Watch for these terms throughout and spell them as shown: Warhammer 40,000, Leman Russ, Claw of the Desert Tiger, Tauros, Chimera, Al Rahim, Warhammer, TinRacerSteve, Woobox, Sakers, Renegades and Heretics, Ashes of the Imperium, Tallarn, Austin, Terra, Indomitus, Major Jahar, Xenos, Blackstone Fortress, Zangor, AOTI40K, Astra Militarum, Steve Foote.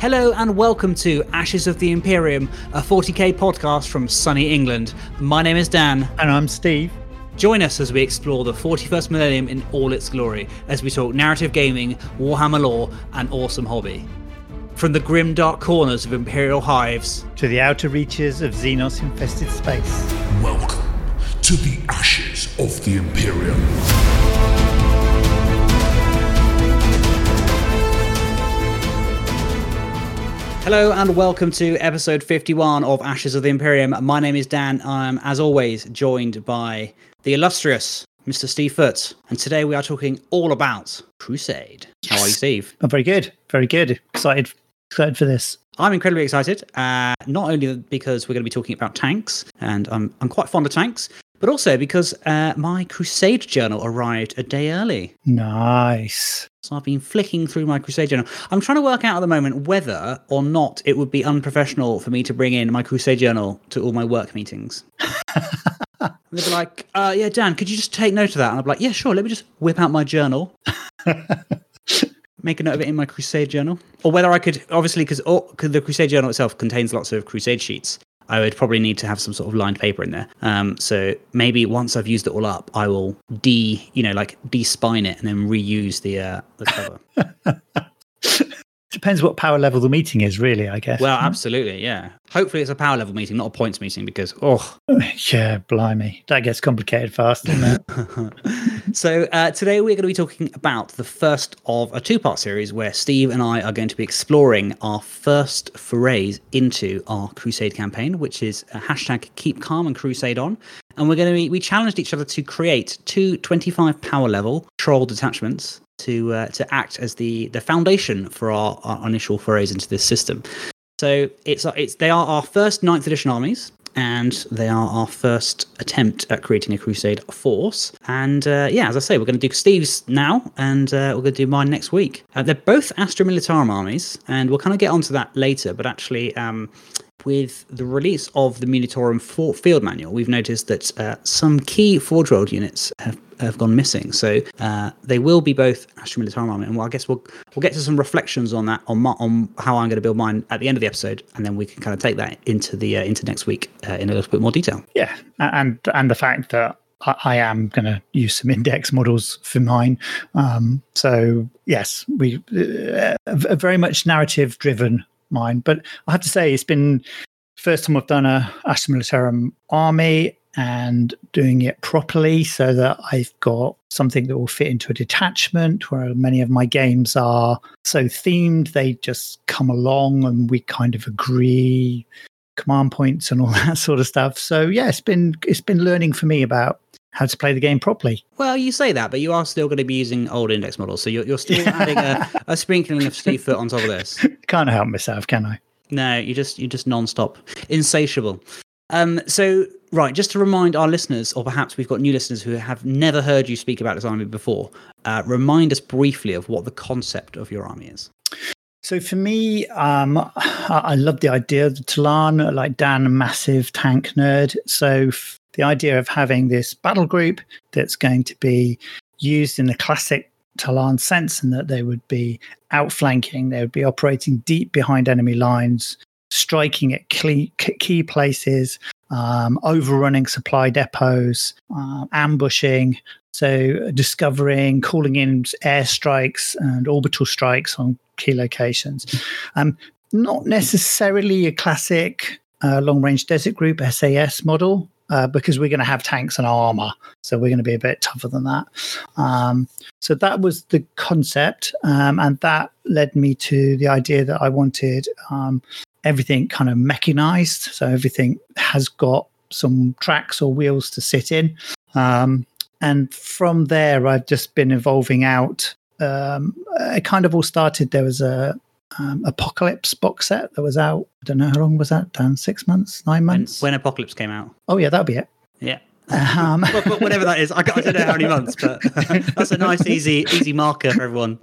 Hello and welcome to Ashes of the Imperium, a 40K podcast from sunny England. My name is Dan. And I'm Steve. Join us as we explore the 41st millennium in all its glory, as we talk narrative gaming, Warhammer lore, and awesome hobby. From the grim dark corners of Imperial hives to the outer reaches of Xenos infested space. Welcome to the Ashes of the Imperium. Hello and welcome to episode 51 of Ashes of the Imperium. My name is Dan. I'm, as always, joined by the illustrious Mr. Steve Foote. And today we are talking all about Crusade. Yes. How are you, Steve? I'm very good. Very good. Excited for this. I'm incredibly excited, not only because we're going to be talking about tanks, and I'm quite fond of tanks, but also because my Crusade journal arrived a day early. Nice. So I've been flicking through my Crusade journal. I'm trying to work out at the moment whether or not it would be unprofessional for me to bring in my Crusade journal to all my work meetings. And they'd be like, yeah, Dan, could you just take note of that? And I'd be like, yeah, sure, let me just whip out my journal. Make a note of it in my Crusade journal. Or whether I could, obviously, because the Crusade journal itself contains lots of Crusade sheets. I would probably need to have some sort of lined paper in there. So maybe once I've used it all up, I will de-spine it and then reuse the cover. Depends what power level the meeting is, really, I guess. Well, absolutely, yeah. Hopefully it's a power level meeting, not a points meeting, because, oh. Yeah, blimey. That gets complicated fast, doesn't it? So today we're going to be talking about the first of a two-part series where Steve and I are going to be exploring our first forays into our Crusade campaign, which is a hashtag Keep Calm and Crusade On. And we're going to we challenged each other to create two 25 power level troll detachments to act as the foundation for our initial forays into this system. So they are our first 9th edition armies, and they are our first attempt at creating a Crusade force. And yeah, as I say, we're going to do Steve's now, and we're going to do mine next week. They're both Astra Militarum armies, and we'll kind of get onto that later, but actually... with the release of the Munitorum Field Manual, we've noticed that some key Forge World units have gone missing. So they will be both Astra Militarum Army, and I guess we'll get to some reflections on that on how I'm going to build mine at the end of the episode, and then we can kind of take that into next week in a little bit more detail. Yeah, and the fact that I am going to use some index models for mine. So yes, we very much narrative driven. Mine, but I have to say it's been first time I've done a Astra Militarum army and doing it properly so that I've got something that will fit into a detachment, where many of my games are so themed they just come along and we kind of agree command points and all that sort of stuff. So yeah, it's been learning for me about how to play the game properly. Well, you say that, but you are still going to be using old index models, so you're still adding a sprinkling of Steve Foote on top of this. Can't help myself, can I? No, you're just non-stop. Insatiable. So, right, just to remind our listeners, or perhaps we've got new listeners who have never heard you speak about this army before, remind us briefly of what the concept of your army is. So for me, I love the idea of the Tallarn. Like Dan, massive tank nerd. So... the idea of having this battle group that's going to be used in the classic Tallarn sense, and that they would be outflanking, they would be operating deep behind enemy lines, striking at key places, overrunning supply depots, ambushing, so discovering, calling in airstrikes and orbital strikes on key locations. Not necessarily a classic long-range desert group SAS model. Because we're going to have tanks and armor, so we're going to be a bit tougher than that. So that was the concept, and that led me to the idea that I wanted everything kind of mechanized, so everything has got some tracks or wheels to sit in. And from there, I've just been evolving out. It kind of all started, there was a Apocalypse box set that was out, I don't know how long was that, Dan? 6 months, 9 months? When Apocalypse came out. Oh yeah, that'll be it. Yeah. But whatever that is, I don't know how many months, but that's a nice easy marker for everyone.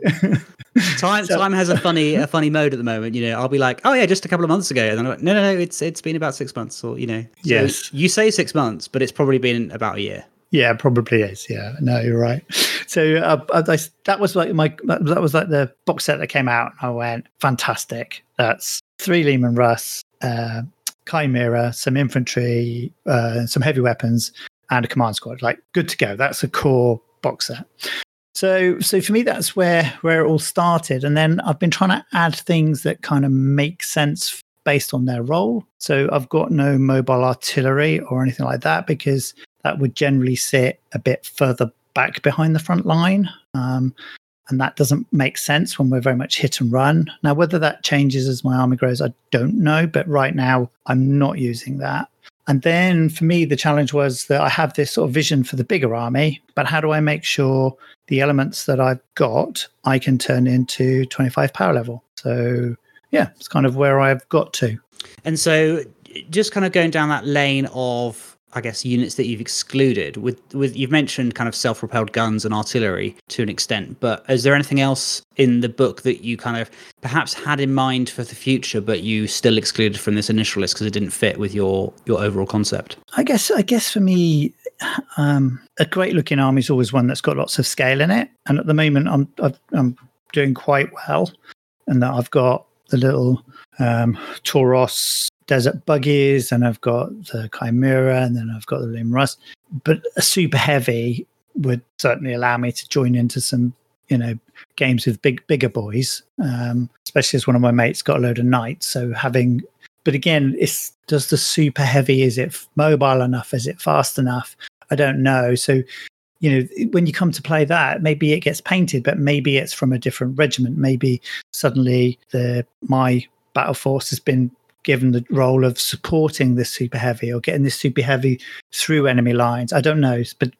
Time has a funny mode at the moment, you know. I'll be like, oh yeah, just a couple of months ago, and then I'm like, no, it's been about 6 months, or you know. So yes, you say 6 months, but it's probably been about a year. Yeah, probably is. Yeah, no, you're right. So that was like the box set that came out, and I went, fantastic. That's 3 Leman Russ, Chimera, some infantry, some heavy weapons, and a command squad. Like, good to go. That's a core box set. So for me, that's where it all started. And then I've been trying to add things that kind of make sense based on their role. So I've got no mobile artillery or anything like that, because that would generally sit a bit further back behind the front line. And that doesn't make sense when we're very much hit and run. Now, whether that changes as my army grows, I don't know. But right now, I'm not using that. And then for me, the challenge was that I have this sort of vision for the bigger army, but how do I make sure the elements that I've got, I can turn into 25 power level? So yeah, it's kind of where I've got to. And so just kind of going down that lane of, I guess, units that you've excluded with you've mentioned kind of self-propelled guns and artillery to an extent, but is there anything else in the book that you kind of perhaps had in mind for the future, but you still excluded from this initial list because it didn't fit with your overall concept? I guess for me, a great looking army is always one that's got lots of scale in it. And at the moment, I'm doing quite well, and that I've got the little Tauros desert buggies, and I've got the Chimera, and then I've got the Leman Russ. But a super heavy would certainly allow me to join into some, games with bigger boys, especially as one of my mates got a load of knights. So but again, does the super heavy, is it mobile enough? Is it fast enough? I don't know. So, when you come to play that, maybe it gets painted, but maybe it's from a different regiment. Maybe suddenly my battle force has been given the role of supporting this super heavy or getting this super heavy through enemy lines. I don't know, but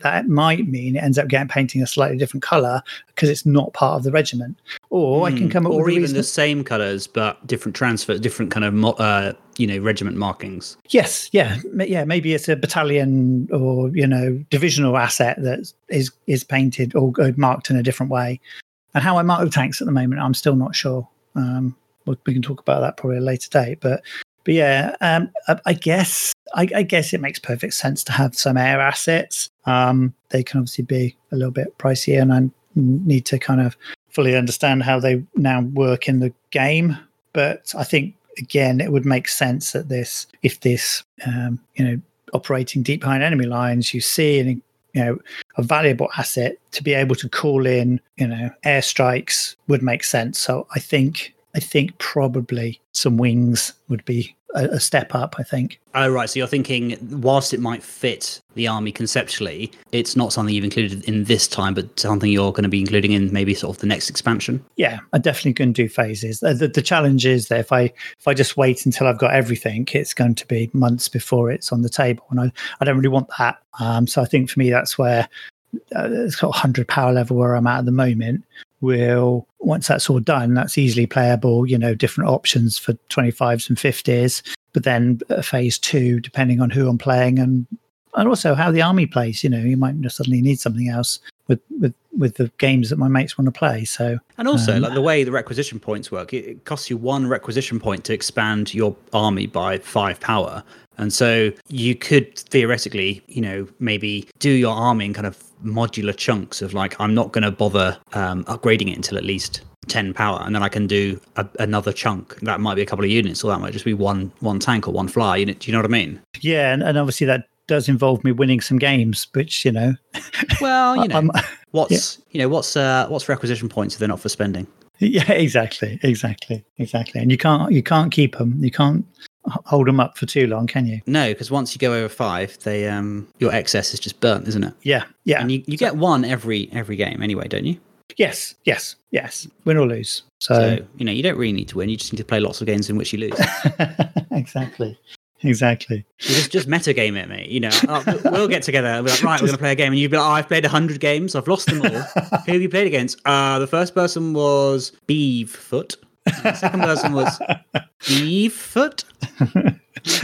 that might mean it ends up getting painting a slightly different color because it's not part of the regiment. Or I can come up with even the same colors but different transfer, different kind of regiment markings. Yes, yeah. Maybe it's a battalion or divisional asset that is painted or marked in a different way. And how I mark the tanks at the moment, I'm still not sure. We can talk about that probably at a later date, but yeah, I guess it makes perfect sense to have some air assets. They can obviously be a little bit pricier, and I need to kind of fully understand how they now work in the game. But I think again, it would make sense that if operating deep behind enemy lines, you see an a valuable asset to be able to call in, airstrikes would make sense. So I think probably some wings would be a step up, I think. Oh, right. So you're thinking, whilst it might fit the army conceptually, it's not something you've included in this time, but something you're going to be including in maybe sort of the next expansion? Yeah, I definitely can do phases. The challenge is that if I just wait until I've got everything, it's going to be months before it's on the table. And I don't really want that. So I think for me, that's where it's got 100 power level where I'm at the moment. Will, once that's all done, that's easily playable, different options for 25s and 50s, but then phase 2, depending on who I'm playing and also how the army plays, you might suddenly need something else with the games that my mates want to play. So, and also like the way the requisition points work, it costs you 1 requisition point to expand your army by 5 power. And so you could theoretically, maybe do your army in kind of modular chunks of like, I'm not going to bother upgrading it until at least 10 power, and then I can do another chunk. That might be a couple of units, or that might just be one tank or 1 flyer unit. Do you know what I mean? Yeah, and obviously that does involve me winning some games, which Well, what's requisition points if they're not for spending? Yeah, exactly. And you can't keep them. You can't hold them up for too long, can you? No, because once you go over 5, they your excess is just burnt, isn't it? Yeah. And you get 1 every game anyway, don't you? Yes. Win or lose. So you don't really need to win. You just need to play lots of games in which you lose. Exactly. You just metagame it, mate. We'll get together. We'll be like, right, we're going to play a game. And you'll be like, oh, I've played 100 games. I've lost them all. Who have you played against? The first person was Steve Foote. The second person was Steve Foote.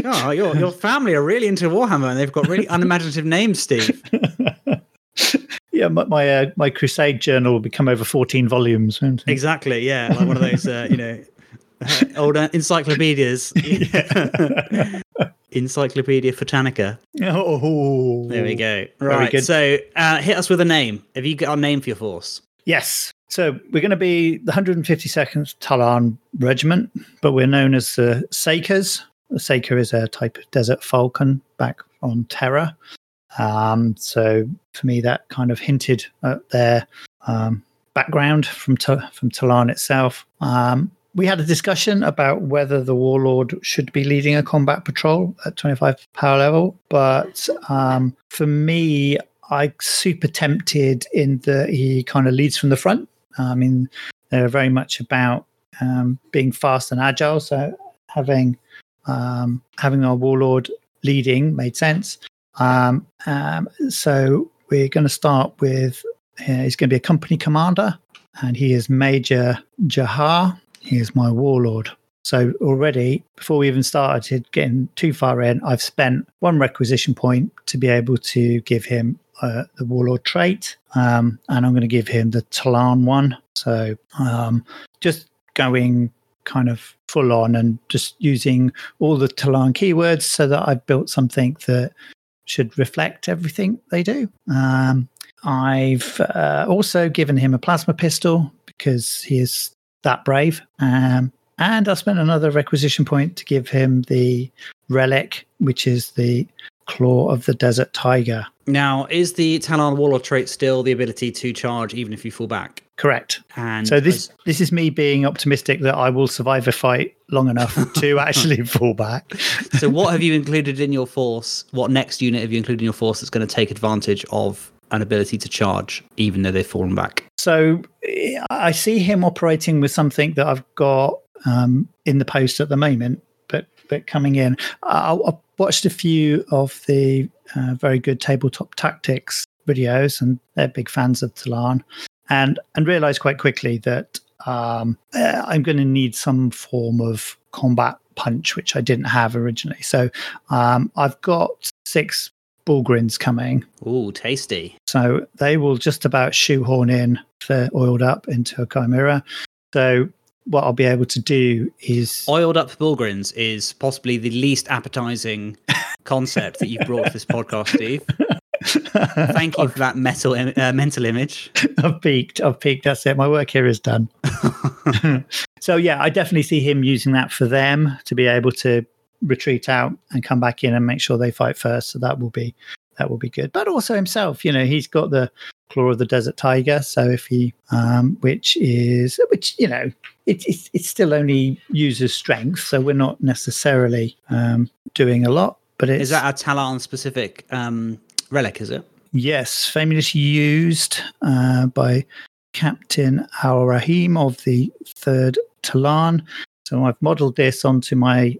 Oh, your family are really into Warhammer, and they've got really unimaginative names, Steve. Yeah, my Crusade journal will become over 14 volumes. Exactly, yeah. Like one of those, older encyclopedias. Yeah. Encyclopedia Britannica. Oh, there we go. Right, so hit us with a name. Have you got a name for your force? Yes. So we're going to be the 152nd Tallarn Regiment, but we're known as the Sakers. The Saker is a type of desert falcon back on Terra. So for me, that kind of hinted at their background from Tallarn itself. We had a discussion about whether the Warlord should be leading a combat patrol at 25 power level, but for me, I super tempted in that he kind of leads from the front. I mean, they're very much about being fast and agile, so having our Warlord leading made sense. So we're going to start with he's going to be a company commander, and he is Major Jahar. He is my Warlord. So already, before we even started getting too far in, I've spent one requisition point to be able to give him the Warlord trait, and I'm going to give him the Tallarn one. So just going kind of full on and just using all the Tallarn keywords so that I've built something that should reflect everything they do. I've also given him a plasma pistol because he is that brave. And I spent another requisition point to give him the relic, which is the Claw of the Desert Tiger. Now, is the Tallarn Warlord trait still the ability to charge even if you fall back? Correct. And so this is me being optimistic that I will survive a fight long enough to actually fall back. So what have you included in your force? What next unit have you included in your force that's going to take advantage of an ability to charge even though they've fallen back? So I see him operating with something that I've got in the post at the moment, but coming in. I watched a few of the very good tabletop tactics videos, and they're big fans of Tallarn, and realized quite quickly that I'm going to need some form of combat punch, which I didn't have originally. So I've got 6 Bullgryns coming. Ooh, tasty. So they will just about shoehorn in, if they're oiled up, into a Chimera. So what I'll be able to do is... Oiled up Bullgryns is possibly the least appetizing concept that you've brought to this podcast, Steve. Thank you for that mental image. I've peaked. That's it. My work here is done. So yeah, I definitely see him using that for them to be able to retreat out and come back in and make sure they fight first. So that will be good. But also himself, he's got the Claw of the Desert Tiger. So if he, it's still only uses strength. So we're not necessarily doing a lot. But is that a Tallarn specific relic? Is it? Yes, famously used by Captain Al Rahim of the 3rd Tallarn. So I've modelled this onto my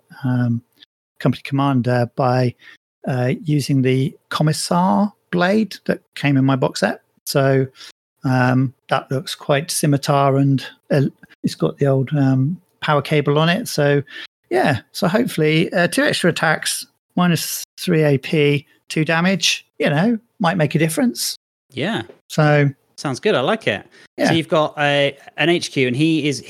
company commander by using the Commissar blade that came in my box set. So that looks quite scimitar, and it's got the old power cable on it. So yeah, so hopefully 2 extra attacks, minus 3 AP, 2 damage, might make a difference. Yeah. So... sounds good. I like it. Yeah. So you've got an HQ, and he is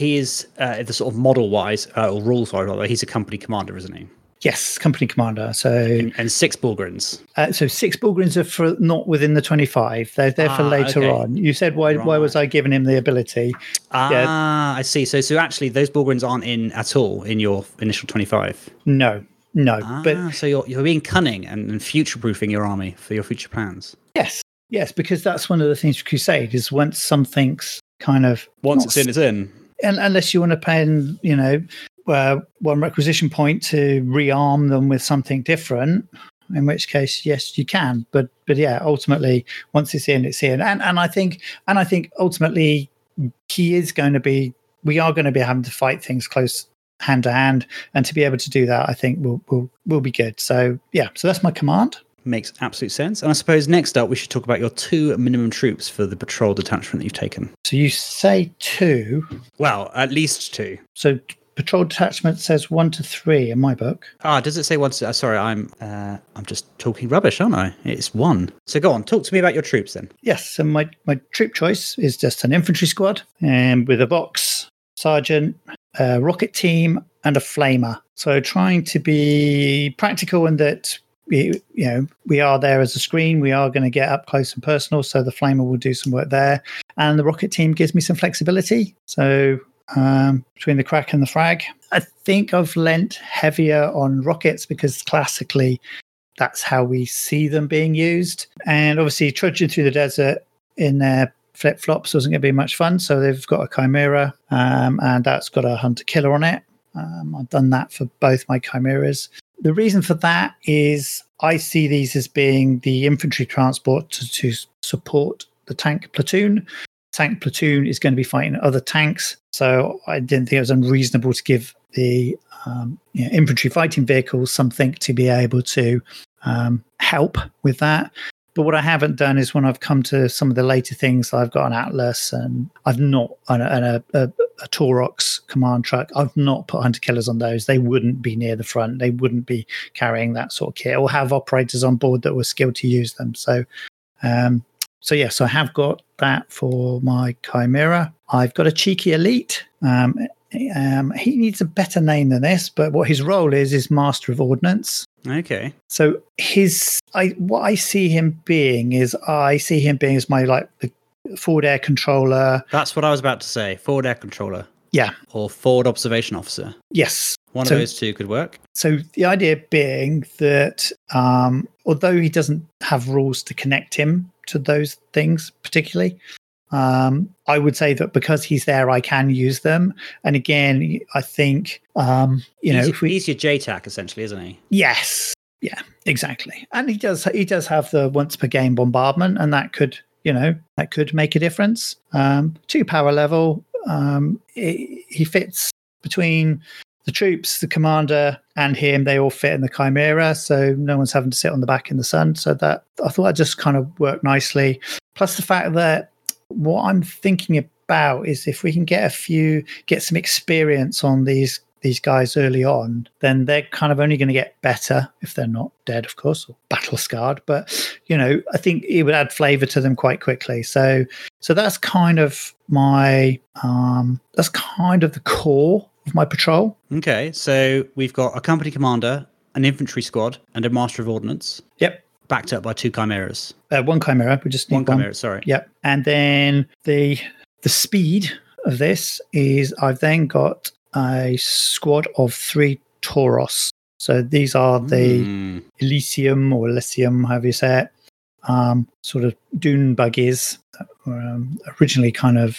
the sort of model-wise or rules-wise, although he's a company commander, isn't he? Yes, company commander. So and 6 Bullgryns. So 6 Bullgryns are for not within the 25. They're there for later on. You said why was I giving him the ability? Yeah. I see. So actually those Bullgryns aren't in at all in your initial 25. No. But so you're being cunning and future-proofing your army for your future plans. Yes. Yes, because that's one of the things with Crusade is once something's kind of... once it's in, it's in. And unless you want to pay, 1 requisition point to rearm them with something different, in which case, yes, you can. But yeah, ultimately, once it's in, it's in. And I think ultimately we are going to be having to fight things close hand to hand. And to be able to do that, I think will be good. So yeah, so that's my command. Makes absolute sense. And I suppose next up we should talk about your 2 minimum troops for the patrol detachment that you've taken. So you say 2? Well, at least 2. So patrol detachment says 1 to 3 in my book. Does it say 1 to... sorry, I'm just talking rubbish, aren't I? It's 1. So go on, talk to me about your troops then. Yes, so my troop choice is just an infantry squad and with a box. sergeant, a rocket team, and a flamer. So trying to be practical in that we are there as a screen. We are going to get up close and personal, so the flamer will do some work there. And the rocket team gives me some flexibility. So between the crack and the frag, I think I've lent heavier on rockets because classically that's how we see them being used. And obviously trudging through the desert in their flip-flops wasn't going to be much fun. So they've got a Chimera and that's got a hunter-killer on it. I've done that for both my Chimeras. The reason for that is I see these as being the infantry transport to support the tank platoon. Tank platoon is going to be fighting other tanks, so I didn't think it was unreasonable to give the infantry fighting vehicles something to be able to help with that. But what I haven't done is when I've come to some of the later things, I've got an Atlas and I've not a Tauros command truck. I've not put hunter killers on those. They wouldn't be near the front. They wouldn't be carrying that sort of kit or have operators on board that were skilled to use them. So yes, I have got that for my Chimera. I've got a cheeky elite. He needs a better name than this, but what his role is Master of Ordnance. Okay. So what I see him being is my the forward air controller. That's what I was about to say. Forward air controller. Yeah. Or forward observation officer. Yes. One of those two could work. So the idea being that although he doesn't have rules to connect him to those things particularly, I would say that because he's there, I can use them. And again, I think, he's your JTAC essentially, isn't he? Yes. Yeah, exactly. And he does have the once per game bombardment, and that could make a difference. 2 power level. He fits between the troops, the commander, and him. They all fit in the Chimera, so no one's having to sit on the back in the sun. So that I thought that just kind of worked nicely. Plus the fact that what I'm thinking about is if we can get some experience on these guys early on, then they're kind of only going to get better if they're not dead, of course, or battle scarred. But, I think it would add flavor to them quite quickly. So that's kind of my, that's kind of the core of my patrol. Okay. So we've got a company commander, an infantry squad, and a Master of Ordnance. Yep. Backed up by 2 Chimeras. One Chimera. We just need one. Chimera, sorry. Yep. And then the speed of this is I've then got a squad of 3 Tauros. So these are the Elysium, however you say it, sort of dune buggies that were originally kind of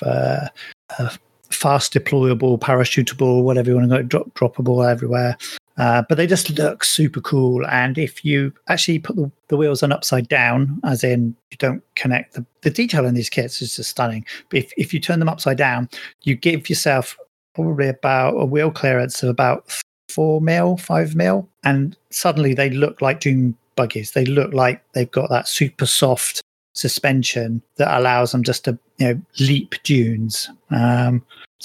fast deployable, parachutable, whatever you want to go, droppable everywhere. But they just look super cool. And if you actually put the wheels on upside down, as in you don't connect the detail in these kits is just stunning. But if you turn them upside down, you give yourself probably about a wheel clearance of about 4 mil, 5 mil. And suddenly they look like dune buggies. They look like they've got that super soft suspension that allows them just to leap dunes.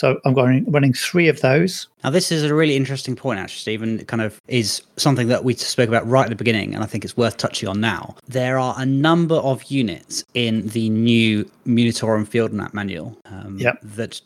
So I'm running 3 of those. Now, this is a really interesting point, actually, Stephen. It kind of is something that we spoke about right at the beginning, and I think it's worth touching on now. There are a number of units in the new Munitorum Field Manual that,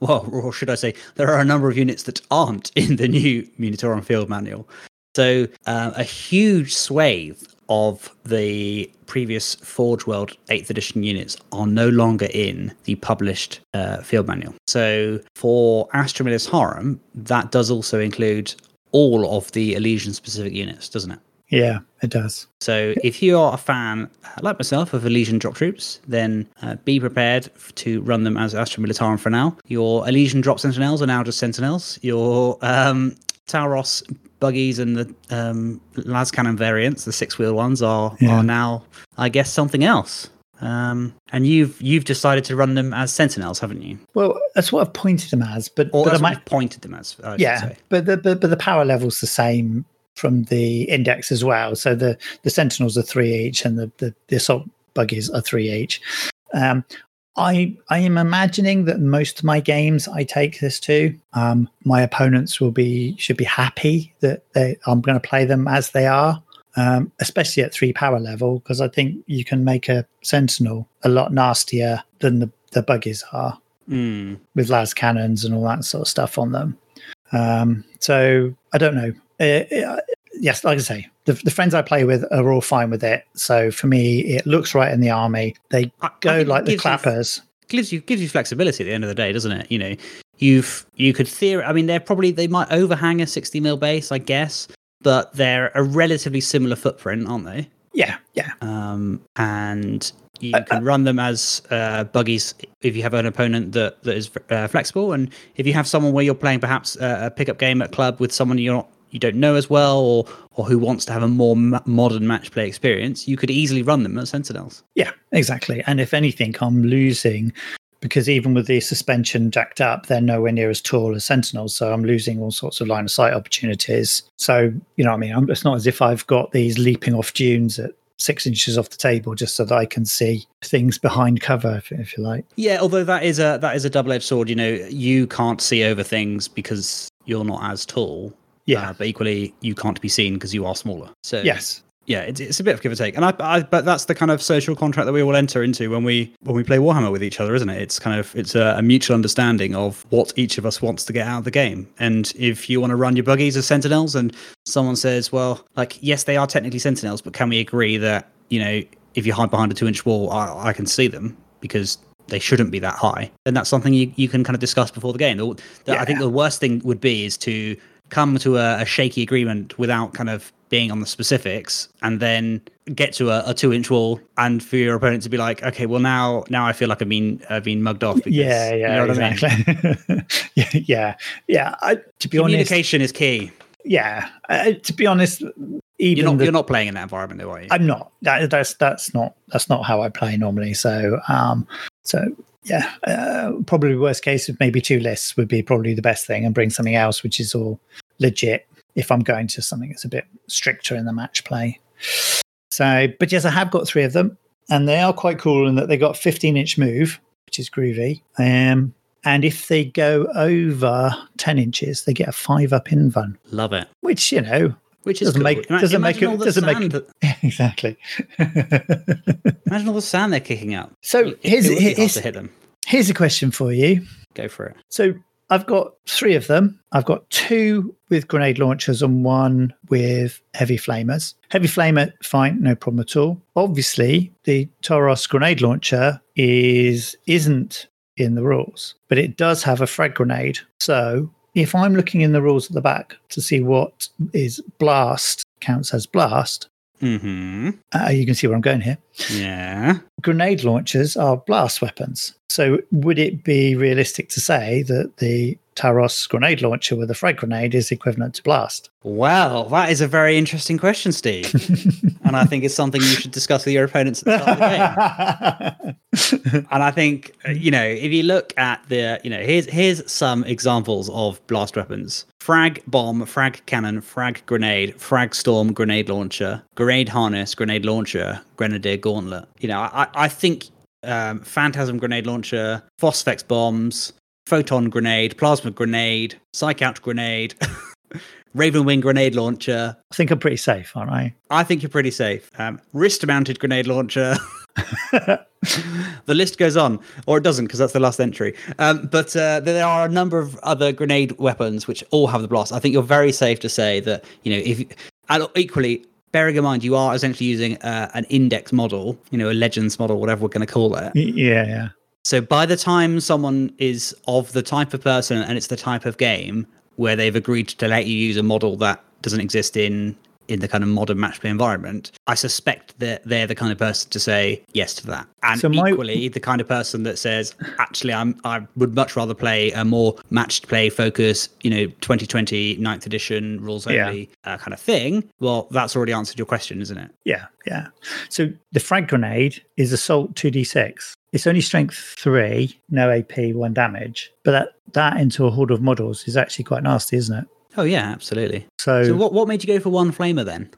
or should I say, there are a number of units that aren't in the new Munitorum Field Manual. So a huge swathe of the previous Forge World 8th edition units are no longer in the published field manual. So for Astra Militarum, that does also include all of the Elysian-specific units, doesn't it? Yeah, it does. So if you are a fan, like myself, of Elysian drop troops, then be prepared to run them as Astra Militarum for now. Your Elysian drop sentinels are now just sentinels. Your Tauros buggies and the las cannon variants, the 6-wheel ones, are now, I guess, something else. And you've decided to run them as sentinels, haven't you? Well, that's what I've pointed them as, I should say. But the power level's the same from the index as well. So the sentinels are 3 each, and the assault buggies are 3 each. I am imagining that most of my games I take this to. My opponents should be happy that I'm going to play them as they are, especially at 3 power level, because I think you can make a sentinel a lot nastier than the buggies are. with las cannons and all that sort of stuff on them. So I don't know. Yes, like I say, the friends I play with are all fine with it. So for me, it looks right in the army. They go like the clappers. Gives you flexibility at the end of the day, doesn't it? You know, I mean, they might overhang a 60 mil base, I guess, but they're a relatively similar footprint, aren't they? Yeah. And you can run them as buggies if you have an opponent that is flexible, and if you have someone where you're playing perhaps a pickup game at club with someone you don't know as well, or who wants to have a more modern match play experience, you could easily run them as Sentinels. Yeah, exactly. And if anything, I'm losing, because even with the suspension jacked up, they're nowhere near as tall as Sentinels, so I'm losing all sorts of line of sight opportunities. So, you know what I mean? It's not as if I've got these leaping off dunes at 6 inches off the table just so that I can see things behind cover, if you like. Yeah, although that is a double-edged sword. You know, you can't see over things because you're not as tall. Yeah, but equally, you can't be seen because you are smaller. So yes. Yeah, it's a bit of give and take, and but that's the kind of social contract that we all enter into when we play Warhammer with each other, isn't it? It's kind of it's a mutual understanding of what each of us wants to get out of the game. And if you want to run your buggies as Sentinels, and someone says, "Well, like yes, they are technically Sentinels, but can we agree that you know if you hide behind a 2-inch wall, I can see them because they shouldn't be that high," then that's something you can kind of discuss before the game. I think the worst thing would be is to come to a shaky agreement without kind of being on the specifics, and then get to a 2-inch wall, and for your opponent to be like, "Okay, well now I feel like I've been mugged off." Because, you know exactly. I mean? yeah. To be honest, communication is key. Yeah, to be honest, you're not playing in that environment, though, are you? I'm not. That's not how I play normally. So. Yeah, probably worst case of maybe 2 lists would be probably the best thing, and bring something else which is all legit if I'm going to something that's a bit stricter in the match play. So, but yes, I have got 3 of them, and they are quite cool in that they got 15-inch move, which is groovy. And if they go over 10 inches, they get a 5-up invuln. Love it. Which, you know... Which is doesn't make it exactly. Imagine all the sand they're kicking up. So here's to hit them. Here's a question for you. Go for it. So I've got 3 of them. I've got 2 with grenade launchers and 1 with heavy flamers. Heavy flamer, fine, no problem at all. Obviously, the Tauros grenade launcher isn't in the rules, but it does have a frag grenade. So if I'm looking in the rules at the back to see what is blast, counts as blast, mm-hmm. You can see where I'm going here. Yeah. Grenade launchers are blast weapons. So would it be realistic to say that the Tauros grenade launcher with a frag grenade is equivalent to blast? Well, that is a very interesting question, Steve. And I think it's something you should discuss with your opponents at the start of the game. And I think, you know, if you look at here's some examples of blast weapons. Frag bomb, frag cannon, frag grenade, frag storm, grenade launcher, grenade harness, grenade launcher, grenadier gauntlet. You know, I think phantasm grenade launcher, phosphex bombs, photon grenade, plasma grenade, psych out grenade, raven wing grenade launcher. I think I'm pretty safe, aren't I? I think you're pretty safe. Wrist mounted grenade launcher. The list goes on, or it doesn't, because that's the last entry. But there are a number of other grenade weapons which all have the blast. I think you're very safe to say that, you know, equally, bearing in mind you are essentially using an index model, you know, a legends model, whatever we're going to call it. Yeah. So by the time someone is of the type of person, and it's the type of game where they've agreed to let you use a model that doesn't exist in the kind of modern matchplay environment, I suspect that they're the kind of person to say yes to that. And so equally, the kind of person that says, actually, I would much rather play a more matched play focus, you know, 2020 9th edition rules only kind of thing. Well, that's already answered your question, isn't it? Yeah. So the frag grenade is assault 2d6. It's only strength 3, no AP, 1 damage. But that into a horde of models is actually quite nasty, isn't it? Oh, yeah, absolutely. So what made you go for 1 flamer then?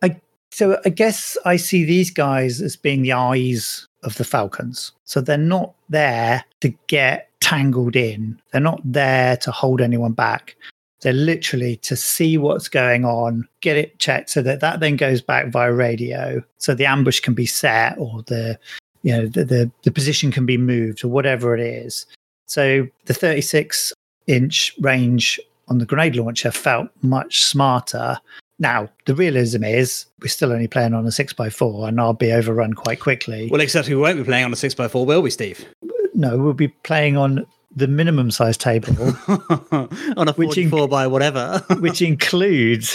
I guess I see these guys as being the eyes of the Falcons. So they're not there to get tangled in. They're not there to hold anyone back. They're literally to see what's going on, get it checked so that then goes back via radio. So the ambush can be set, or the you know, the position can be moved or whatever it is. So the 36-inch range on the grenade launcher felt much smarter. Now, the realism is we're still only playing on a 6x4 and I'll be overrun quite quickly. Well, except we won't be playing on a 6x4, will we, Steve? No, we'll be playing on the minimum size table. On a 44 by whatever. Which includes...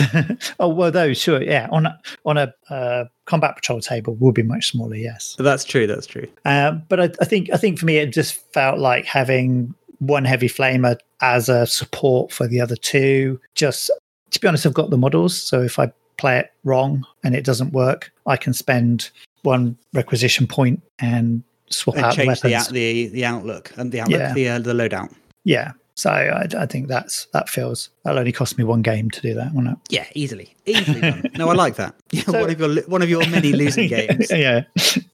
oh, well, though, sure, yeah. On a combat patrol table will be much smaller, yes. That's true, that's true. But I think for me it just felt like having one heavy flamer as a support for the other two. Just, to be honest, I've got the models, so if I play it wrong and it doesn't work, I can spend one requisition point and swap out change the weapons. The outlook and the outlook, yeah. The loadout. Yeah, so I think that feels that'll only cost me one game to do that, won't it? Yeah, easily done. No, I like that. Yeah, so, one of your many losing games. Yeah,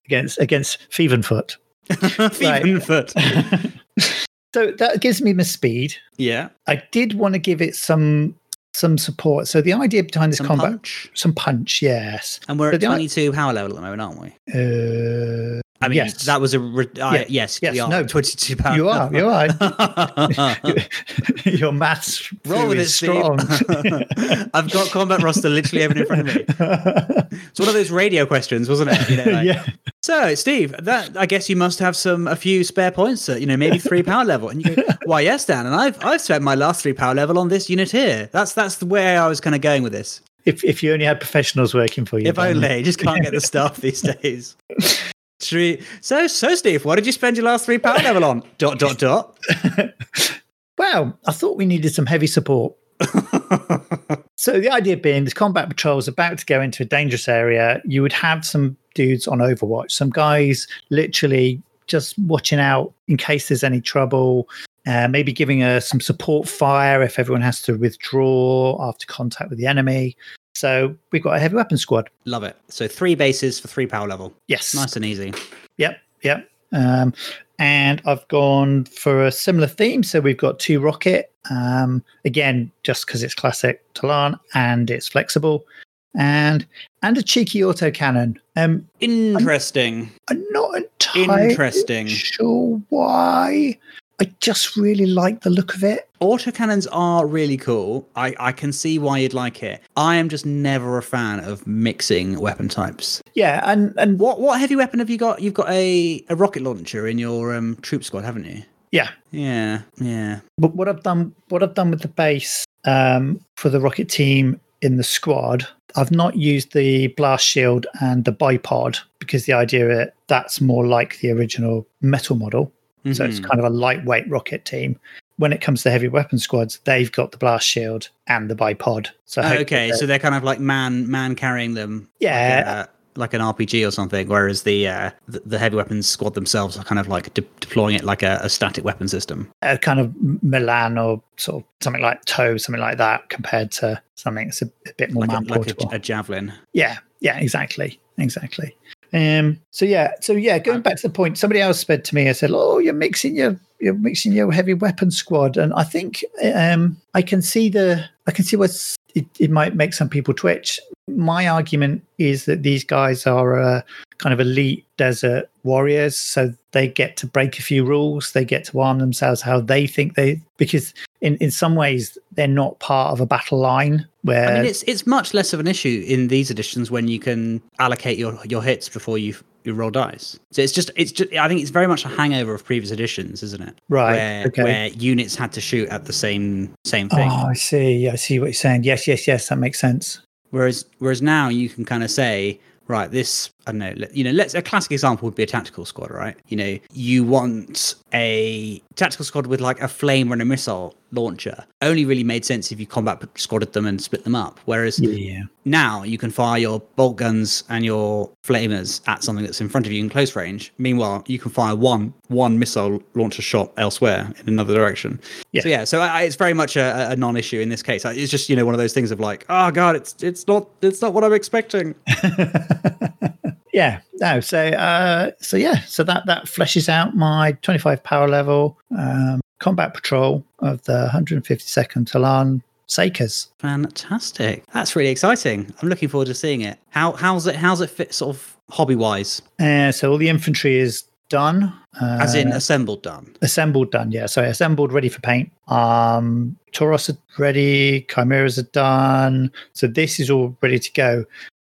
against Thievenfoot. Thievenfoot. So that gives me my speed. Yeah, I did want to give it some support. So the idea behind this combat, some punch, yes. And we're at 22 power level at the moment, aren't we? I mean, yes. That was a... yes, we are. No, 22 power. You are, you are. Your maths really is strong. I've got combat roster literally open in front of me. It's one of those radio questions, wasn't it? You know, like, yeah. So, Steve, that I guess you must have a few spare points, at, you know, maybe 3 power level. And you go, why, yes, Dan, and I've spent my last 3 power level on this unit here. That's the way I was kind of going with this. If you only had professionals working for you. If only. You just can't get the staff these days. So Steve, what did you spend your last 3 power level on? ... Well, I thought we needed some heavy support. So the idea being this combat patrol is about to go into a dangerous area. You would have some dudes on Overwatch, some guys literally just watching out in case there's any trouble, maybe giving some support fire if everyone has to withdraw after contact with the enemy. So we've got a heavy weapon squad. Love it. So 3 bases for 3 power level. Yes. Nice and easy. Yep. And I've gone for a similar theme. So we've got 2 rocket. Again, just because it's classic Tallarn and it's flexible. And a cheeky autocannon. Interesting. I'm not entirely sure why. I just really like the look of it. Autocannons are really cool. I can see why you'd like it. I am just never a fan of mixing weapon types. Yeah, and what heavy weapon have you got? You've got a rocket launcher in your troop squad, haven't you? Yeah. But what I've done with the base for the rocket team in the squad, I've not used the blast shield and the bipod because the idea is that's more like the original metal model. Mm-hmm. So it's kind of a lightweight rocket team. When it comes to heavy weapon squads, they've got the blast shield and the bipod. So okay, so they're kind of like man carrying them. Yeah, like an RPG or something. Whereas the heavy weapons squad themselves are kind of like deploying it like a static weapon system. A kind of Milan or sort of something like TOW, something like that, compared to something that's a bit more like man-portable. Like a javelin. Yeah, exactly. So going back to the point, somebody else said to me, I said, "Oh, you're mixing your heavy weapon squad," and I think I can see where it might make some people twitch. My argument is that these guys are kind of elite desert warriors, so they get to break a few rules. They get to arm themselves how they think because in some ways they're not part of a battle line. Where I mean, it's much less of an issue in these editions when you can allocate your hits before you roll dice. So it's just I think it's very much a hangover of previous editions, isn't it? Right. Where units had to shoot at the same thing. Oh, I see what you're saying. Yes, that makes sense. Whereas now you can kind of say, right, this, I don't know, you know, a classic example would be a tactical squad, right? You know, you want a tactical squad with like a flamer and a missile launcher. Only really made sense if you combat squadded them and split them up. Whereas now you can fire your bolt guns and your flamers at something that's in front of you in close range. Meanwhile, you can fire one missile launcher shot elsewhere in another direction. Yeah. So it's very much a non-issue in this case. It's just, you know, one of those things of like, oh God, it's not what I'm expecting. Yeah. No. So that fleshes out my 25 power level combat patrol of the 152nd Tallarn Sakers. Fantastic. That's really exciting. I'm looking forward to seeing it. How's it fit sort of hobby-wise? So all the infantry is done. As in assembled done? Assembled done, yeah. So assembled, ready for paint. Tauros are ready. Chimeras are done. So this is all ready to go.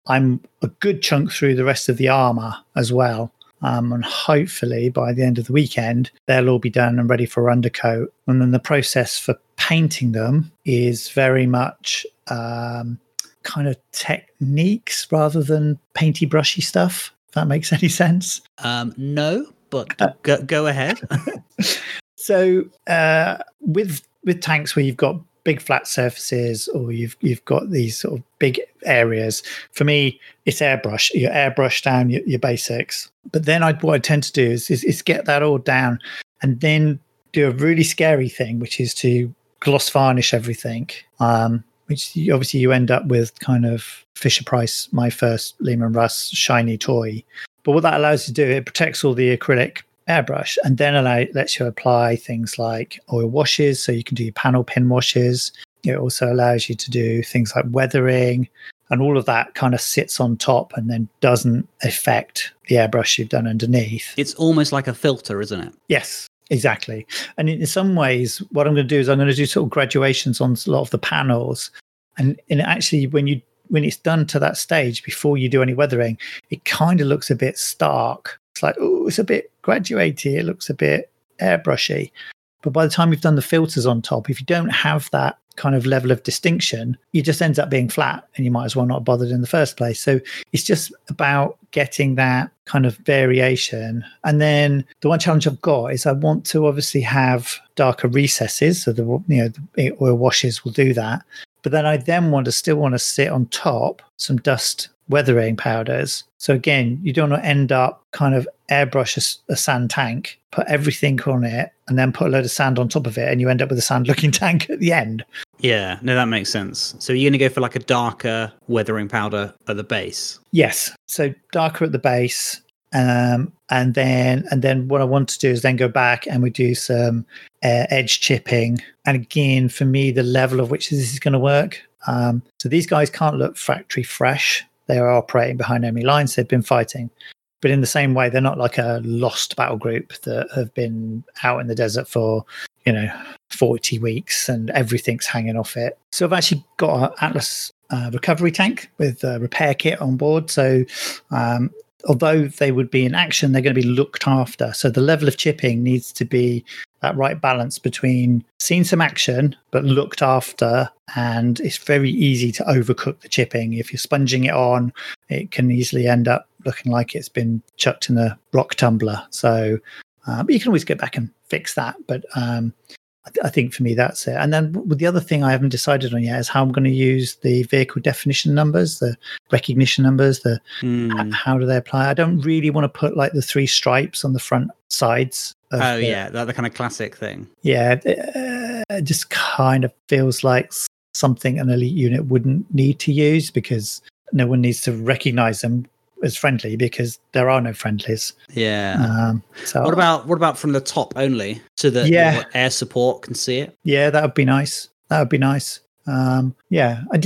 I'm a good chunk through the rest of the armour as well. And hopefully by the end of the weekend, they'll all be done and ready for undercoat. And then the process for painting them is very much kind of techniques rather than painty, brushy stuff, if that makes any sense. No, but go ahead. So with tanks where you've got big flat surfaces, or you've got these sort of big areas. For me, it's airbrush. You airbrush down your basics, but then what I tend to do is get that all down, and then do a really scary thing, which is to gloss varnish everything. Which obviously you end up with kind of Fisher Price, My First Leman Russ shiny toy. But what that allows you to do, it protects all the acrylic airbrush, and then lets you apply things like oil washes, so you can do your panel pin washes. It also allows you to do things like weathering, and all of that kind of sits on top and then doesn't affect the airbrush you've done underneath. It's almost like a filter, isn't it? Yes, exactly. And in some ways, what I'm going to do is I'm going to do sort of graduations on a lot of the panels, and actually when it's done to that stage, before you do any weathering, it kind of looks a bit stark. It's like, oh, it's a bit graduated. It looks a bit airbrushy. But by the time you've done the filters on top, if you don't have that kind of level of distinction, it just ends up being flat, and you might as well not have bothered in the first place. So it's just about getting that kind of variation. And then the one challenge I've got is I want to obviously have darker recesses. So the oil washes will do that. But then I want to sit on top some dust weathering powders. So again, you don't want to end up kind of airbrush a sand tank, put everything on it, and then put a load of sand on top of it, and you end up with a sand looking tank at the end. Yeah, no, that makes sense. So you're going to go for like a darker weathering powder at the base? Yes, so darker at the base. And then what I want to do is then go back and we do some edge chipping. And again, for me, the level of which this is going to work. So these guys can't look factory fresh. They are operating behind enemy lines. They've been fighting. But in the same way, they're not like a lost battle group that have been out in the desert for, 40 weeks and everything's hanging off it. So I've actually got an Atlas recovery tank with a repair kit on board. So, although they would be in action, they're going to be looked after. So the level of chipping needs to be that right balance between seeing some action, but looked after. And it's very easy to overcook the chipping. If you're sponging it on, it can easily end up looking like it's been chucked in a rock tumbler. So but you can always go back and fix that. But I think for me, that's it. And then the other thing I haven't decided on yet is how I'm going to use the vehicle definition numbers, the recognition numbers, how do they apply? I don't really want to put like the three stripes on the front sides. The kind of classic thing. Yeah, it just kind of feels like something an elite unit wouldn't need to use, because no one needs to recognize them as friendly, because there are no friendlies. Yeah. So what about from the top only, so that air support can see it? Yeah, that would be nice. It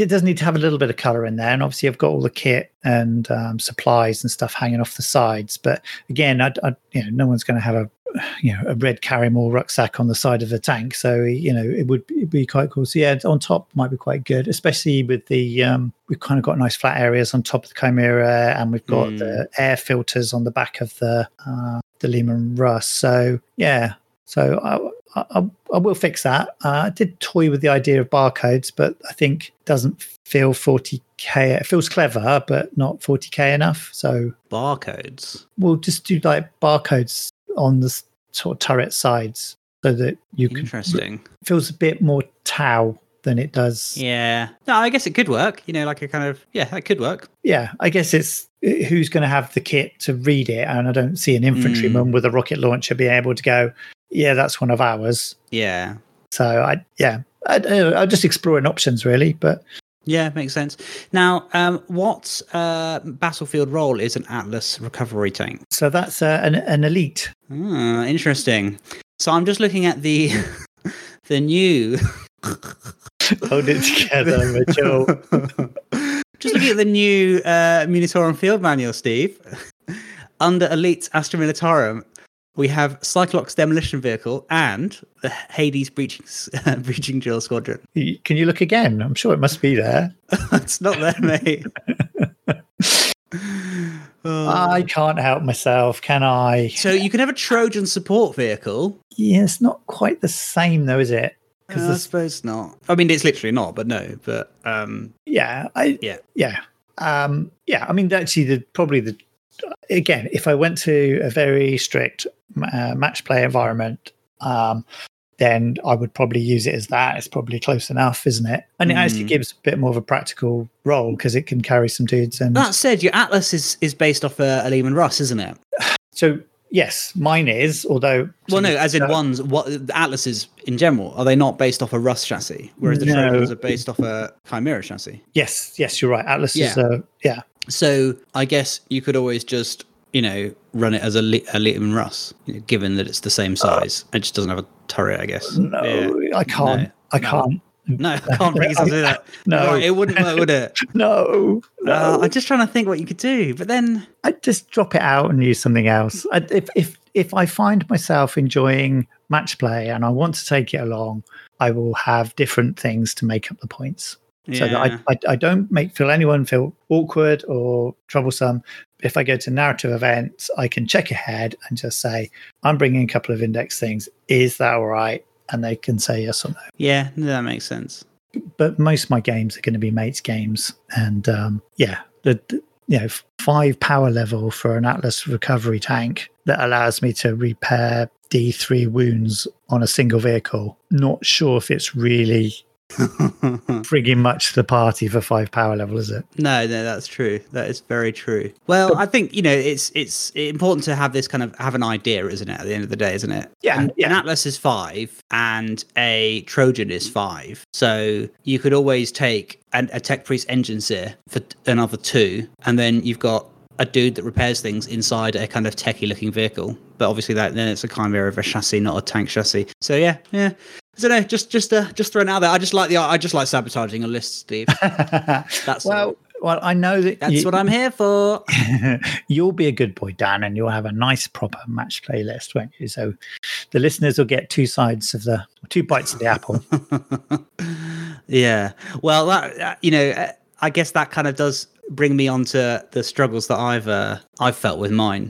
does need to have a little bit of color in there, and obviously I've got all the kit and supplies and stuff hanging off the sides. But again, no one's going to have a red Carrymore rucksack on the side of the tank, so it would be quite cool. So yeah, on top might be quite good, especially with the we've kind of got nice flat areas on top of the Chimera, and we've got the air filters on the back of the Leman Russ. So yeah, so I will fix that. I did toy with the idea of barcodes, but I think it doesn't feel 40k. It feels clever, but not 40k enough. So barcodes. We'll just do like barcodes on the sort of turret sides, so that you can. Interesting. It feels a bit more Tau than it does. Yeah. No, I guess it could work. That could work. Yeah, I guess it's who's going to have the kit to read it, and I don't see an infantryman with a rocket launcher being able to go, yeah, that's one of ours. Yeah. So I'll just exploring options really, but. Yeah, makes sense. Now, what battlefield role is an Atlas recovery tank? So that's an elite. Ah, interesting. So I'm just looking at the new Hold it together, Mitchell. Just looking at the new Munitorum Field Manual, Steve. Under Elite's Astra Militarum, we have Cyclops Demolition Vehicle and the Hades Breaching Drill Squadron. Can you look again? I'm sure it must be there. It's not there, mate. I can't help myself, can I? So you can have a Trojan support vehicle. Yeah, it's not quite the same, though, is it? No, I suppose not. I mean, it's literally not, but no. But I mean, actually, again, if I went to a very strict match play environment, then I would probably use it as that. It's probably close enough, isn't it? And it actually gives a bit more of a practical role because it can carry some dudes. And that said, your Atlas is based off a Leman Russ, isn't it? So yes, mine is. Although, well, no, as in ones. What the Atlases in general are they not based off a Russ chassis? Whereas the Trojans are based off a Chimera chassis. Yes, you're right. Atlas is yeah. So I guess you could always just, run it as a Leman Russ, given that it's the same size. It just doesn't have a turret, I guess. No, yeah. I can't. No, I can't bring yourself to do that. No. Right, it wouldn't work, would it? No. I'm just trying to think what you could do, but then... I'd just drop it out and use something else. If I find myself enjoying match play and I want to take it along, I will have different things to make up the points. Yeah. So that I don't feel anyone feel awkward or troublesome. If I go to narrative events, I can check ahead and just say, I'm bringing a couple of index things. Is that all right? And they can say yes or no. Yeah, that makes sense. But most of my games are going to be mates games. And the 5 power level for an Atlas recovery tank that allows me to repair D3 wounds on a single vehicle. Not sure if it's really... frigging much the party for 5 power level, is it? No, that's true. That is very true. Well, I think it's important to have this kind of an idea, isn't it? At the end of the day, isn't it? Yeah. An Atlas is 5, and a Trojan is 5. So you could always take a Tech Priest engine seer for another 2, and then you've got a dude that repairs things inside a kind of techie-looking vehicle. But obviously, then it's a chimera of a chassis, not a tank chassis. So yeah. So no, just throwing it out there. I just like sabotaging a list, Steve. That's well, I know that's what I'm here for. You'll be a good boy, Dan, and you'll have a nice proper match play list, won't you? So the listeners will get two bites of the apple. Yeah. Well, that I guess that kind of does bring me on to the struggles that I've felt with mine,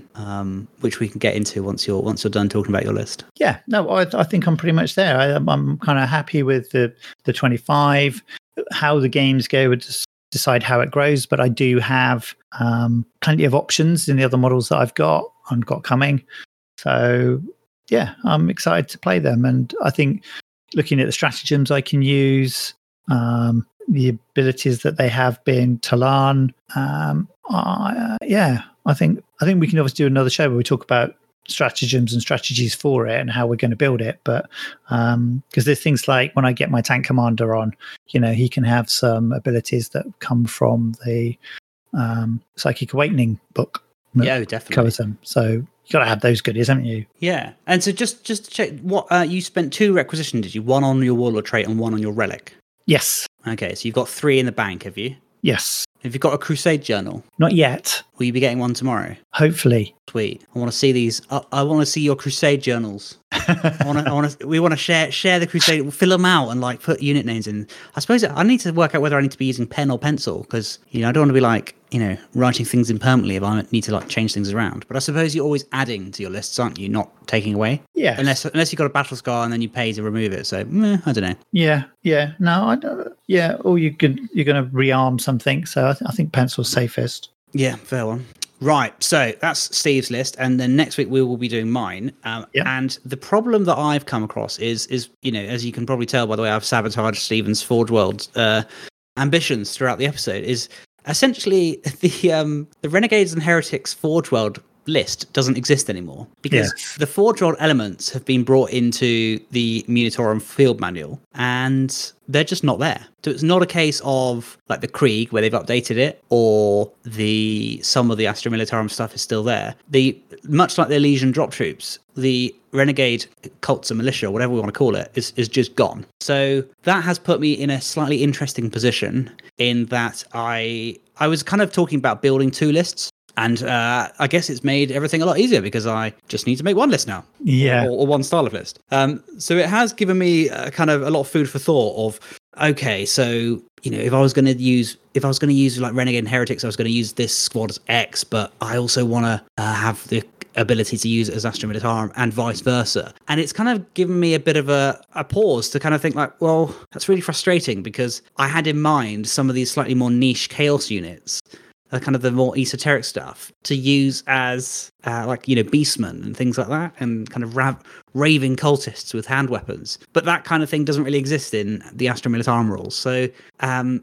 which we can get into once you're done talking about your list. Yeah, no, I think I'm pretty much there. I'm kind of happy with the 25. How the games go would decide how it grows, but I do have plenty of options in the other models that I've got and got coming. So yeah, I'm excited to play them, and I think looking at the stratagems I can use, the abilities that they have been Tallarn. I think we can obviously do another show where we talk about stratagems and strategies for it and how we're going to build it. But because there's things like when I get my tank commander on, he can have some abilities that come from the Psychic Awakening book. Yeah, definitely covers them. So. You got to have those goodies, haven't you? Yeah. And so just to check, what you spent 2 requisition, did you? 1 on your warlord trait and 1 on your relic. Yes. Okay, so you've got 3 in the bank, have you? Yes. Have you got a Crusade journal? Not yet. Will you be getting one tomorrow? Hopefully. Sweet. I want to see these. I want to see your Crusade journals. We want to share the Crusade. We'll fill them out and put unit names in. I suppose I need to work out whether I need to be using pen or pencil because I don't want to be writing things impermanently if I need to change things around. But I suppose you're always adding to your lists, aren't you? Not taking away. Yeah. Unless you've got a battle scar and then you pay to remove it. So I don't know. Yeah. No, I don't. Yeah. Or you're going to rearm something. So I think pencil's safest. Yeah, fair one. Right, so that's Steve's list, and then next week we will be doing mine. And the problem that I've come across is as you can probably tell by the way I've sabotaged Steven's Forge World ambitions throughout the episode, is essentially the Renegades and Heretics Forge World list doesn't exist anymore, because the Forge World elements have been brought into the Munitorum Field Manual, and they're just not there. So it's not a case of like the Krieg where they've updated it, or the some of the Astra Militarum stuff is still there. The much like the Elysian drop troops, the Renegade cults and militia, whatever we want to call it, is just gone. So that has put me in a slightly interesting position in that I was kind of talking about building two lists. And I guess it's made everything a lot easier because I just need to make one list now, or one style of list. So it has given me kind of a lot of food for thought of, okay, so you know, if I was going to use like Renegade and Heretics, I was going to use this squad as X, but I also want to have the ability to use it as Astra Militarum and vice versa. And it's kind of given me a bit of a pause to kind of think like, well, that's really frustrating because I had in mind some of these slightly more niche chaos units, kind of the more esoteric stuff to use as like, you know, beastmen and things like that, and kind of raving cultists with hand weapons. But that kind of thing doesn't really exist in the Astra Militarum rules. So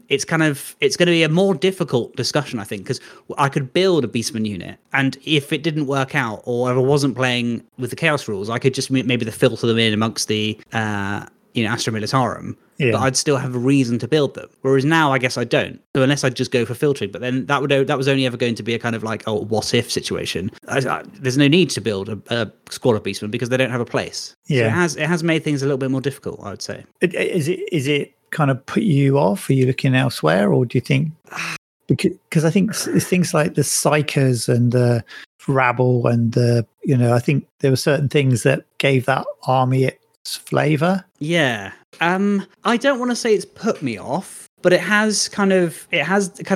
it's going to be a more difficult discussion, I think, because I could build a beastman unit, and if it didn't work out or if I wasn't playing with the chaos rules, I could just maybe filter them in amongst the Astra Militarum, but I'd still have a reason to build them. Whereas now, I guess I don't. So unless I just go for filtering, but then that was only ever going to be a kind of like, oh, what if situation. There's no need to build a squad of beastmen because they don't have a place. Yeah, so it has made things a little bit more difficult, I would say. Is it kind of put you off? Are you looking elsewhere, or do you think? Because I think things like the Sakers and the rabble and the, you know, I think there were certain things that gave that army flavor. I don't want to say it's put me off, but it has kind of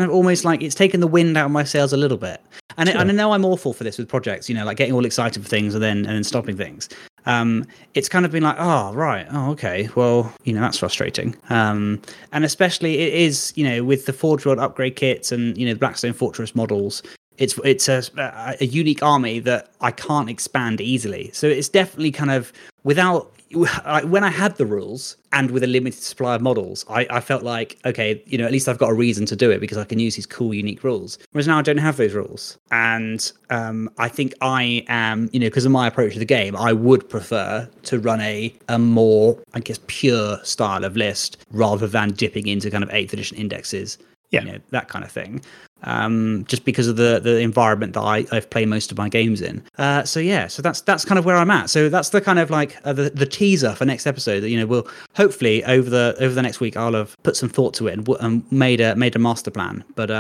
almost like it's taken the wind out of my sails a little bit. And I know I'm awful for this with projects, you know, like getting all excited for things and then stopping things. It's kind of been like, oh, right. Oh, okay. Well, you know, that's frustrating. And especially it is, you know, with the Forge World upgrade kits and, you know, the Blackstone Fortress models, it's a unique army that I can't expand easily. So it's definitely kind of when I had the rules and with a limited supply of models, I felt like, okay, you know, at least I've got a reason to do it because I can use these cool, unique rules. Whereas now I don't have those rules. And I think I am, you know, because of my approach to the game, I would prefer to run a more, I guess, pure style of list rather than dipping into kind of 8th edition indexes. Yeah, you know, that kind of thing. Just because of the environment that I've played most of my games in. So that's kind of where I'm at. So that's the kind of like the teaser for next episode. That, you know, we'll hopefully over the next week I'll have put some thought to it and made a master plan. But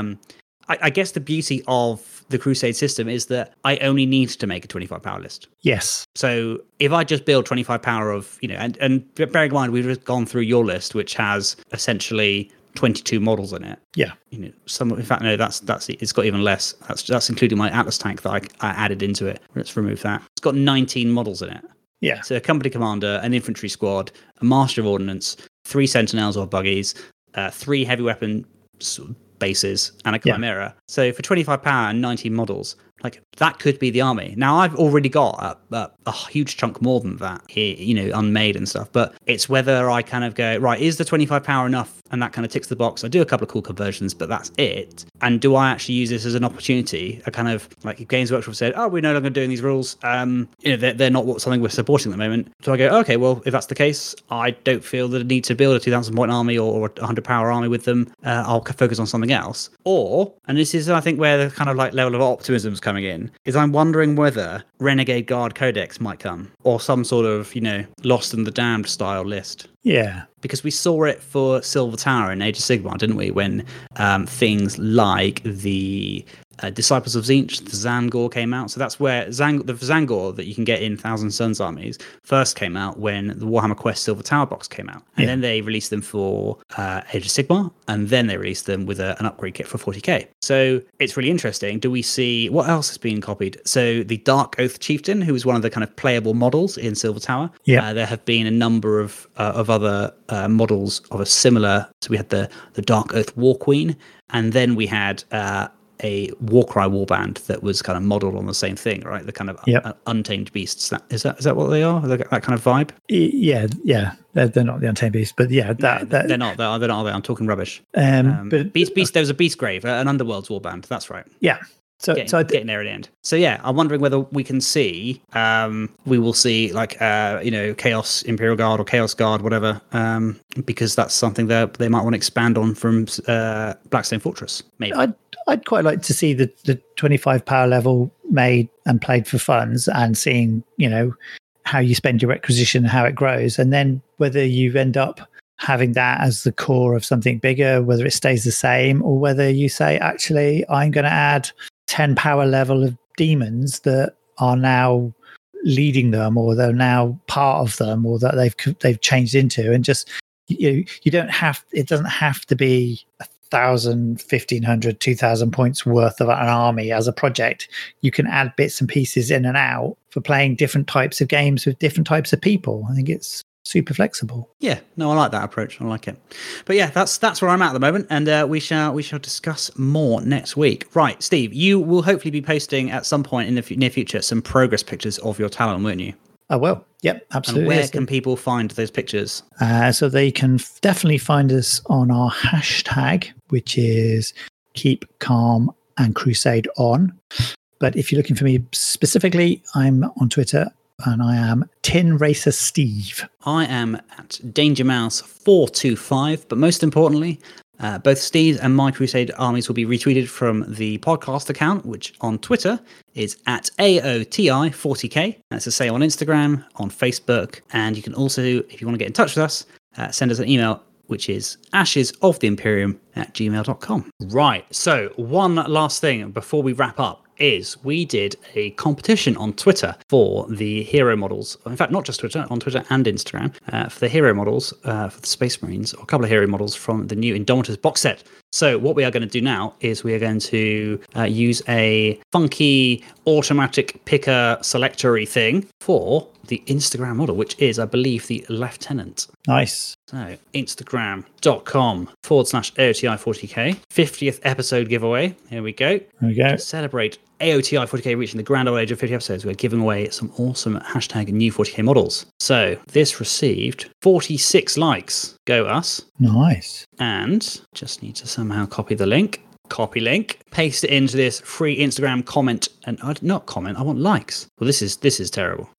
I guess the beauty of the Crusade system is that I only need to make a 25 power list. Yes. So if I just build 25 power of, you know, and bearing in mind we've just gone through your list, which has essentially 22 models in it. Yeah, you know, some. In fact, no, that's it's got even less. That's including my Atlas tank that I added into it. Let's remove that. It's got 19 models in it. Yeah. So a company commander, an infantry squad, a master of ordnance, 3 sentinels or buggies, 3 heavy weapon bases, and a Chimera. Yeah. So for 25 power and 19 models, like that could be the army. Now I've already got a huge chunk more than that here, you know, unmade and stuff, but it's whether I kind of go, right, is the 25 power enough? And that kind of ticks the box. I do a couple of cool conversions, but that's it. And do I actually use this as an opportunity? A kind of like if Games Workshop said, oh, we're no longer doing these rules. You know, they're not something we're supporting at the moment. So I go, okay, well, if that's the case, I don't feel the need to build a 2,000 point army or a 100 power army with them. I'll focus on something else. Or, and this is, I think, where the kind of like level of optimism is coming in, is I'm wondering whether Renegade Guard Codex might come, or some sort of, you know, Lost and the Damned style list. Yeah. Because we saw it for Silver Tower in Age of Sigmar, didn't we? When things like the Disciples of Tzeentch, the Zangor came out. So that's where the Zangor that you can get in Thousand Suns armies first came out when the Warhammer Quest Silver Tower box came out. And then they released them for Age of Sigmar, and then they released them with an upgrade kit for 40k. So it's really interesting. Do we see what else is being copied? So the Dark Oath Chieftain, who was one of the kind of playable models in Silver Tower. Yeah. There have been a number of other models of a similar. So we had the Dark Oath War Queen, and then we had a Warcry warband that was kind of modeled on the same thing, right? The kind of Untamed Beasts. Is that what they are? That kind of vibe? Yeah. They're not the Untamed Beasts, but they're not. They're not. I'm talking rubbish. But there was a Beast Grave, an Underworld's warband. That's right. Yeah. So getting there at the end. So yeah, I'm wondering whether we can see, we will see like, Chaos Imperial Guard or Chaos Guard, whatever, because that's something that they might want to expand on from Blackstone Fortress. Maybe I'd quite like to see the 25 power level made and played for funds, and seeing, how you spend your requisition, how it grows, and then whether you end up having that as the core of something bigger, whether it stays the same, or whether you say, actually, I'm going to add 10 power level of demons that are now leading them, or they're now part of them, or that they've changed into, and just it doesn't have to be 1,000, 1,500, 2,000 points worth of an army as a project. You can add bits and pieces in and out for playing different types of games with different types of people. I think it's super flexible. Yeah, no, I like that approach. I like it. But yeah, that's where I'm at the moment, and we shall discuss more next week. Right, Steve, you will hopefully be posting at some point in the near future some progress pictures of your Tallarn, won't you? I will. Yep, absolutely. And where can people find those pictures? So they can definitely find us on our hashtag, which is Keep Calm and Crusade On. But if you're looking for me specifically, I'm on Twitter. And I am TinRacerSteve. I am at DangerMouse425. But most importantly, both Steve's and my Crusade armies will be retweeted from the podcast account, which on Twitter is at AOTI40K. That's the same on Instagram, on Facebook. And you can also, if you want to get in touch with us, send us an email, which is ashesoftheimperium@gmail.com. Right, so one last thing before we wrap up is we did a competition on Twitter for the hero models. In fact, not just Twitter, on Twitter and Instagram, for the hero models for the Space Marines, or a couple of hero models from the new Indomitus box set. So what we are going to do now is we are going to use a funky automatic picker selectory thing for the Instagram model, which is, I believe, the Lieutenant. Nice. So Instagram.com/AOTI40K, 50th episode giveaway. Here we go. There we go. To celebrate AOTI40K reaching the grand old age of 50 episodes, we're giving away some awesome hashtag new 40K models. So this received 46 likes. Go us. Nice. And just need to somehow copy the link. Copy link, paste it into this free Instagram comment, and I want likes. Well, this is terrible.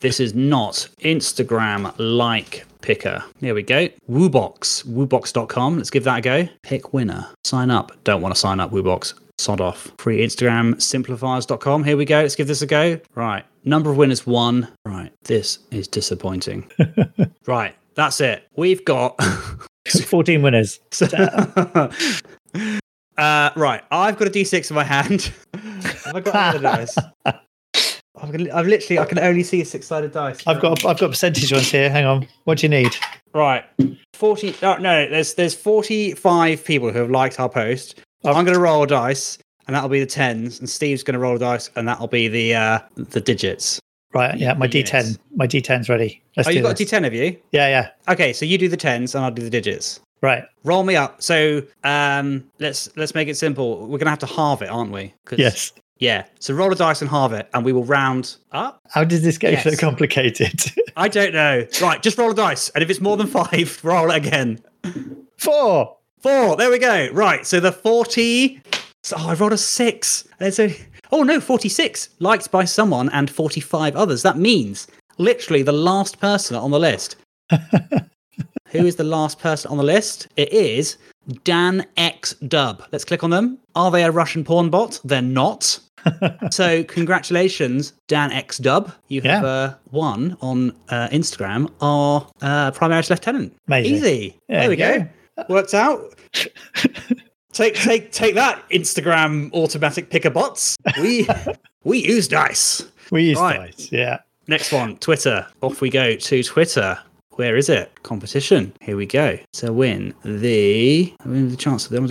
This is not Instagram like picker. Here we go. Woobox.com. Let's give that a go. Pick winner. Sign up. Don't want to sign up, Woobox. Sod off. Free Instagram simplifiers.com. Here we go. Let's give this a go. Right. Number of winners 1. Right. This is disappointing. Right. That's it. We've got 14 winners. Right, I've got a D6 in my hand. Have I got another dice? I can only see a 6-sided dice. I've got percentage ones here. Hang on, what do you need? Right, 40. Oh, no, there's 45 people who have liked our post. I'm going to roll a dice, and that'll be the tens. And Steve's going to roll a dice, and that'll be the digits. Right, yeah, my D10. Yes. My D10's ready. You've got a D10, have you? Yeah. Okay, so you do the tens, and I'll do the digits. Right. Roll me up. So let's make it simple. We're going to have to halve it, aren't we? Yes. Yeah. So roll a dice and halve it, and we will round up. How did this get so complicated? I don't know. Right, just roll a dice. And if it's more than 5, roll it again. 4. There we go. Right, so the 40. So I rolled a 6. And so, 46. Liked by someone and 45 others. That means literally the last person on the list. Who is the last person on the list? It is Dan X Dub. Let's click on them. Are they a Russian porn bot? They're not. So congratulations, Dan X Dub. You have won on Instagram our Primaris Lieutenant. Amazing. Easy. Yeah, there we go. Worked out. Take that, Instagram automatic picker bots. We use dice. We use dice, yeah. Next one, Twitter. Off we go to Twitter. Where is it? Competition. Here we go. So win the chance of them.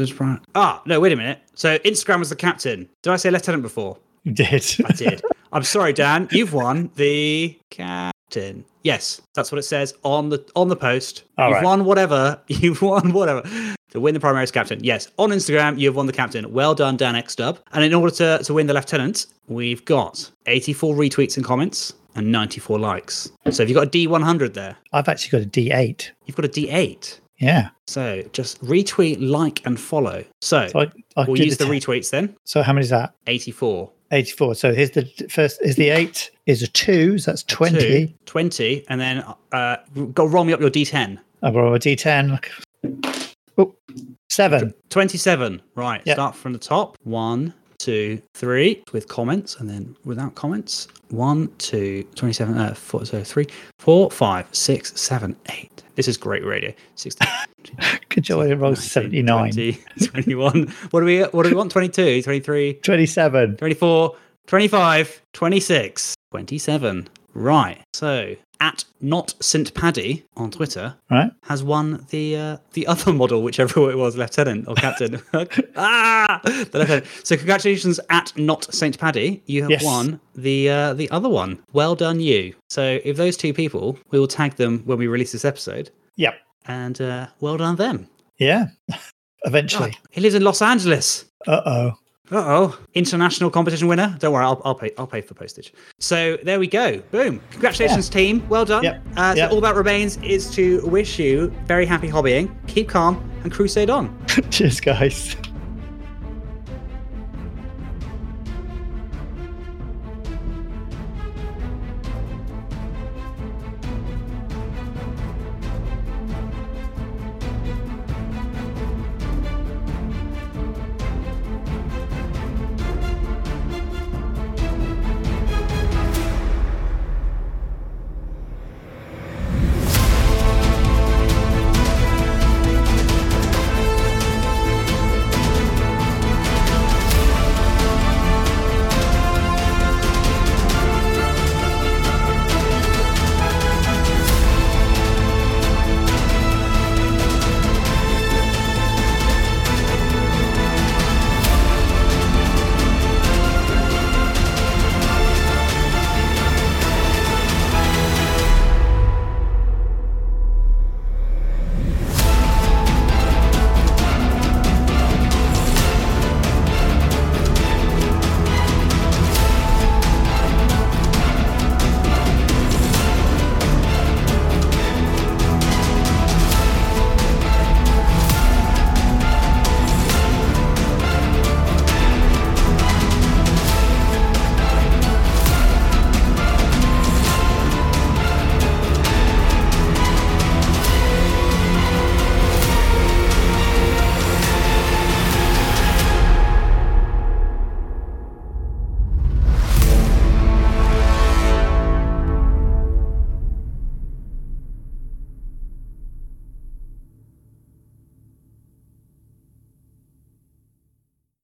Ah, no, wait a minute. So Instagram was the captain. Did I say lieutenant before? You did. I did. I'm sorry, Dan. You've won the captain. Yes, that's what it says on the post. You've won whatever. To win the Primaris captain. Yes, on Instagram, you've won the captain. Well done, Dan X Dub. And in order to win the lieutenant, we've got 84 retweets and comments. And 94 likes. So have you got a D100 there? I've actually got a D8. You've got a D8? Yeah. So just retweet, like, and follow. So we'll use the retweets then. So how many is that? 84. 84. So here's the first, is the 8, is a 2, so that's 20. 20, and then go roll me up your D10. I'll roll a D10. Oh, 7. 27. Right, yep. Start from the top. 1, 2, 3, with comments, and then without comments. 1, 2, 27, 4, so 3, 4, 5, 6, 7, 8. This is great radio. 16. Good job. I rolled 79. 20, 21. What do we want? 22, 23, 27, 24, 25, 26, 27. Right. So at not St. Paddy on Twitter, right, has won the other model, whichever it was, lieutenant or captain. The lieutenant. So congratulations at not St. Paddy, you have won the other one. Well done, you. So if those two people, we will tag them when we release this episode. Yep. And well done them. Yeah. Eventually. Oh, he lives in Los Angeles. Uh oh! International competition winner. Don't worry, I'll pay for postage. So there we go. Boom! Congratulations, team. Well done. Yep. So all that remains is to wish you very happy hobbying. Keep calm and crusade on. Cheers, guys.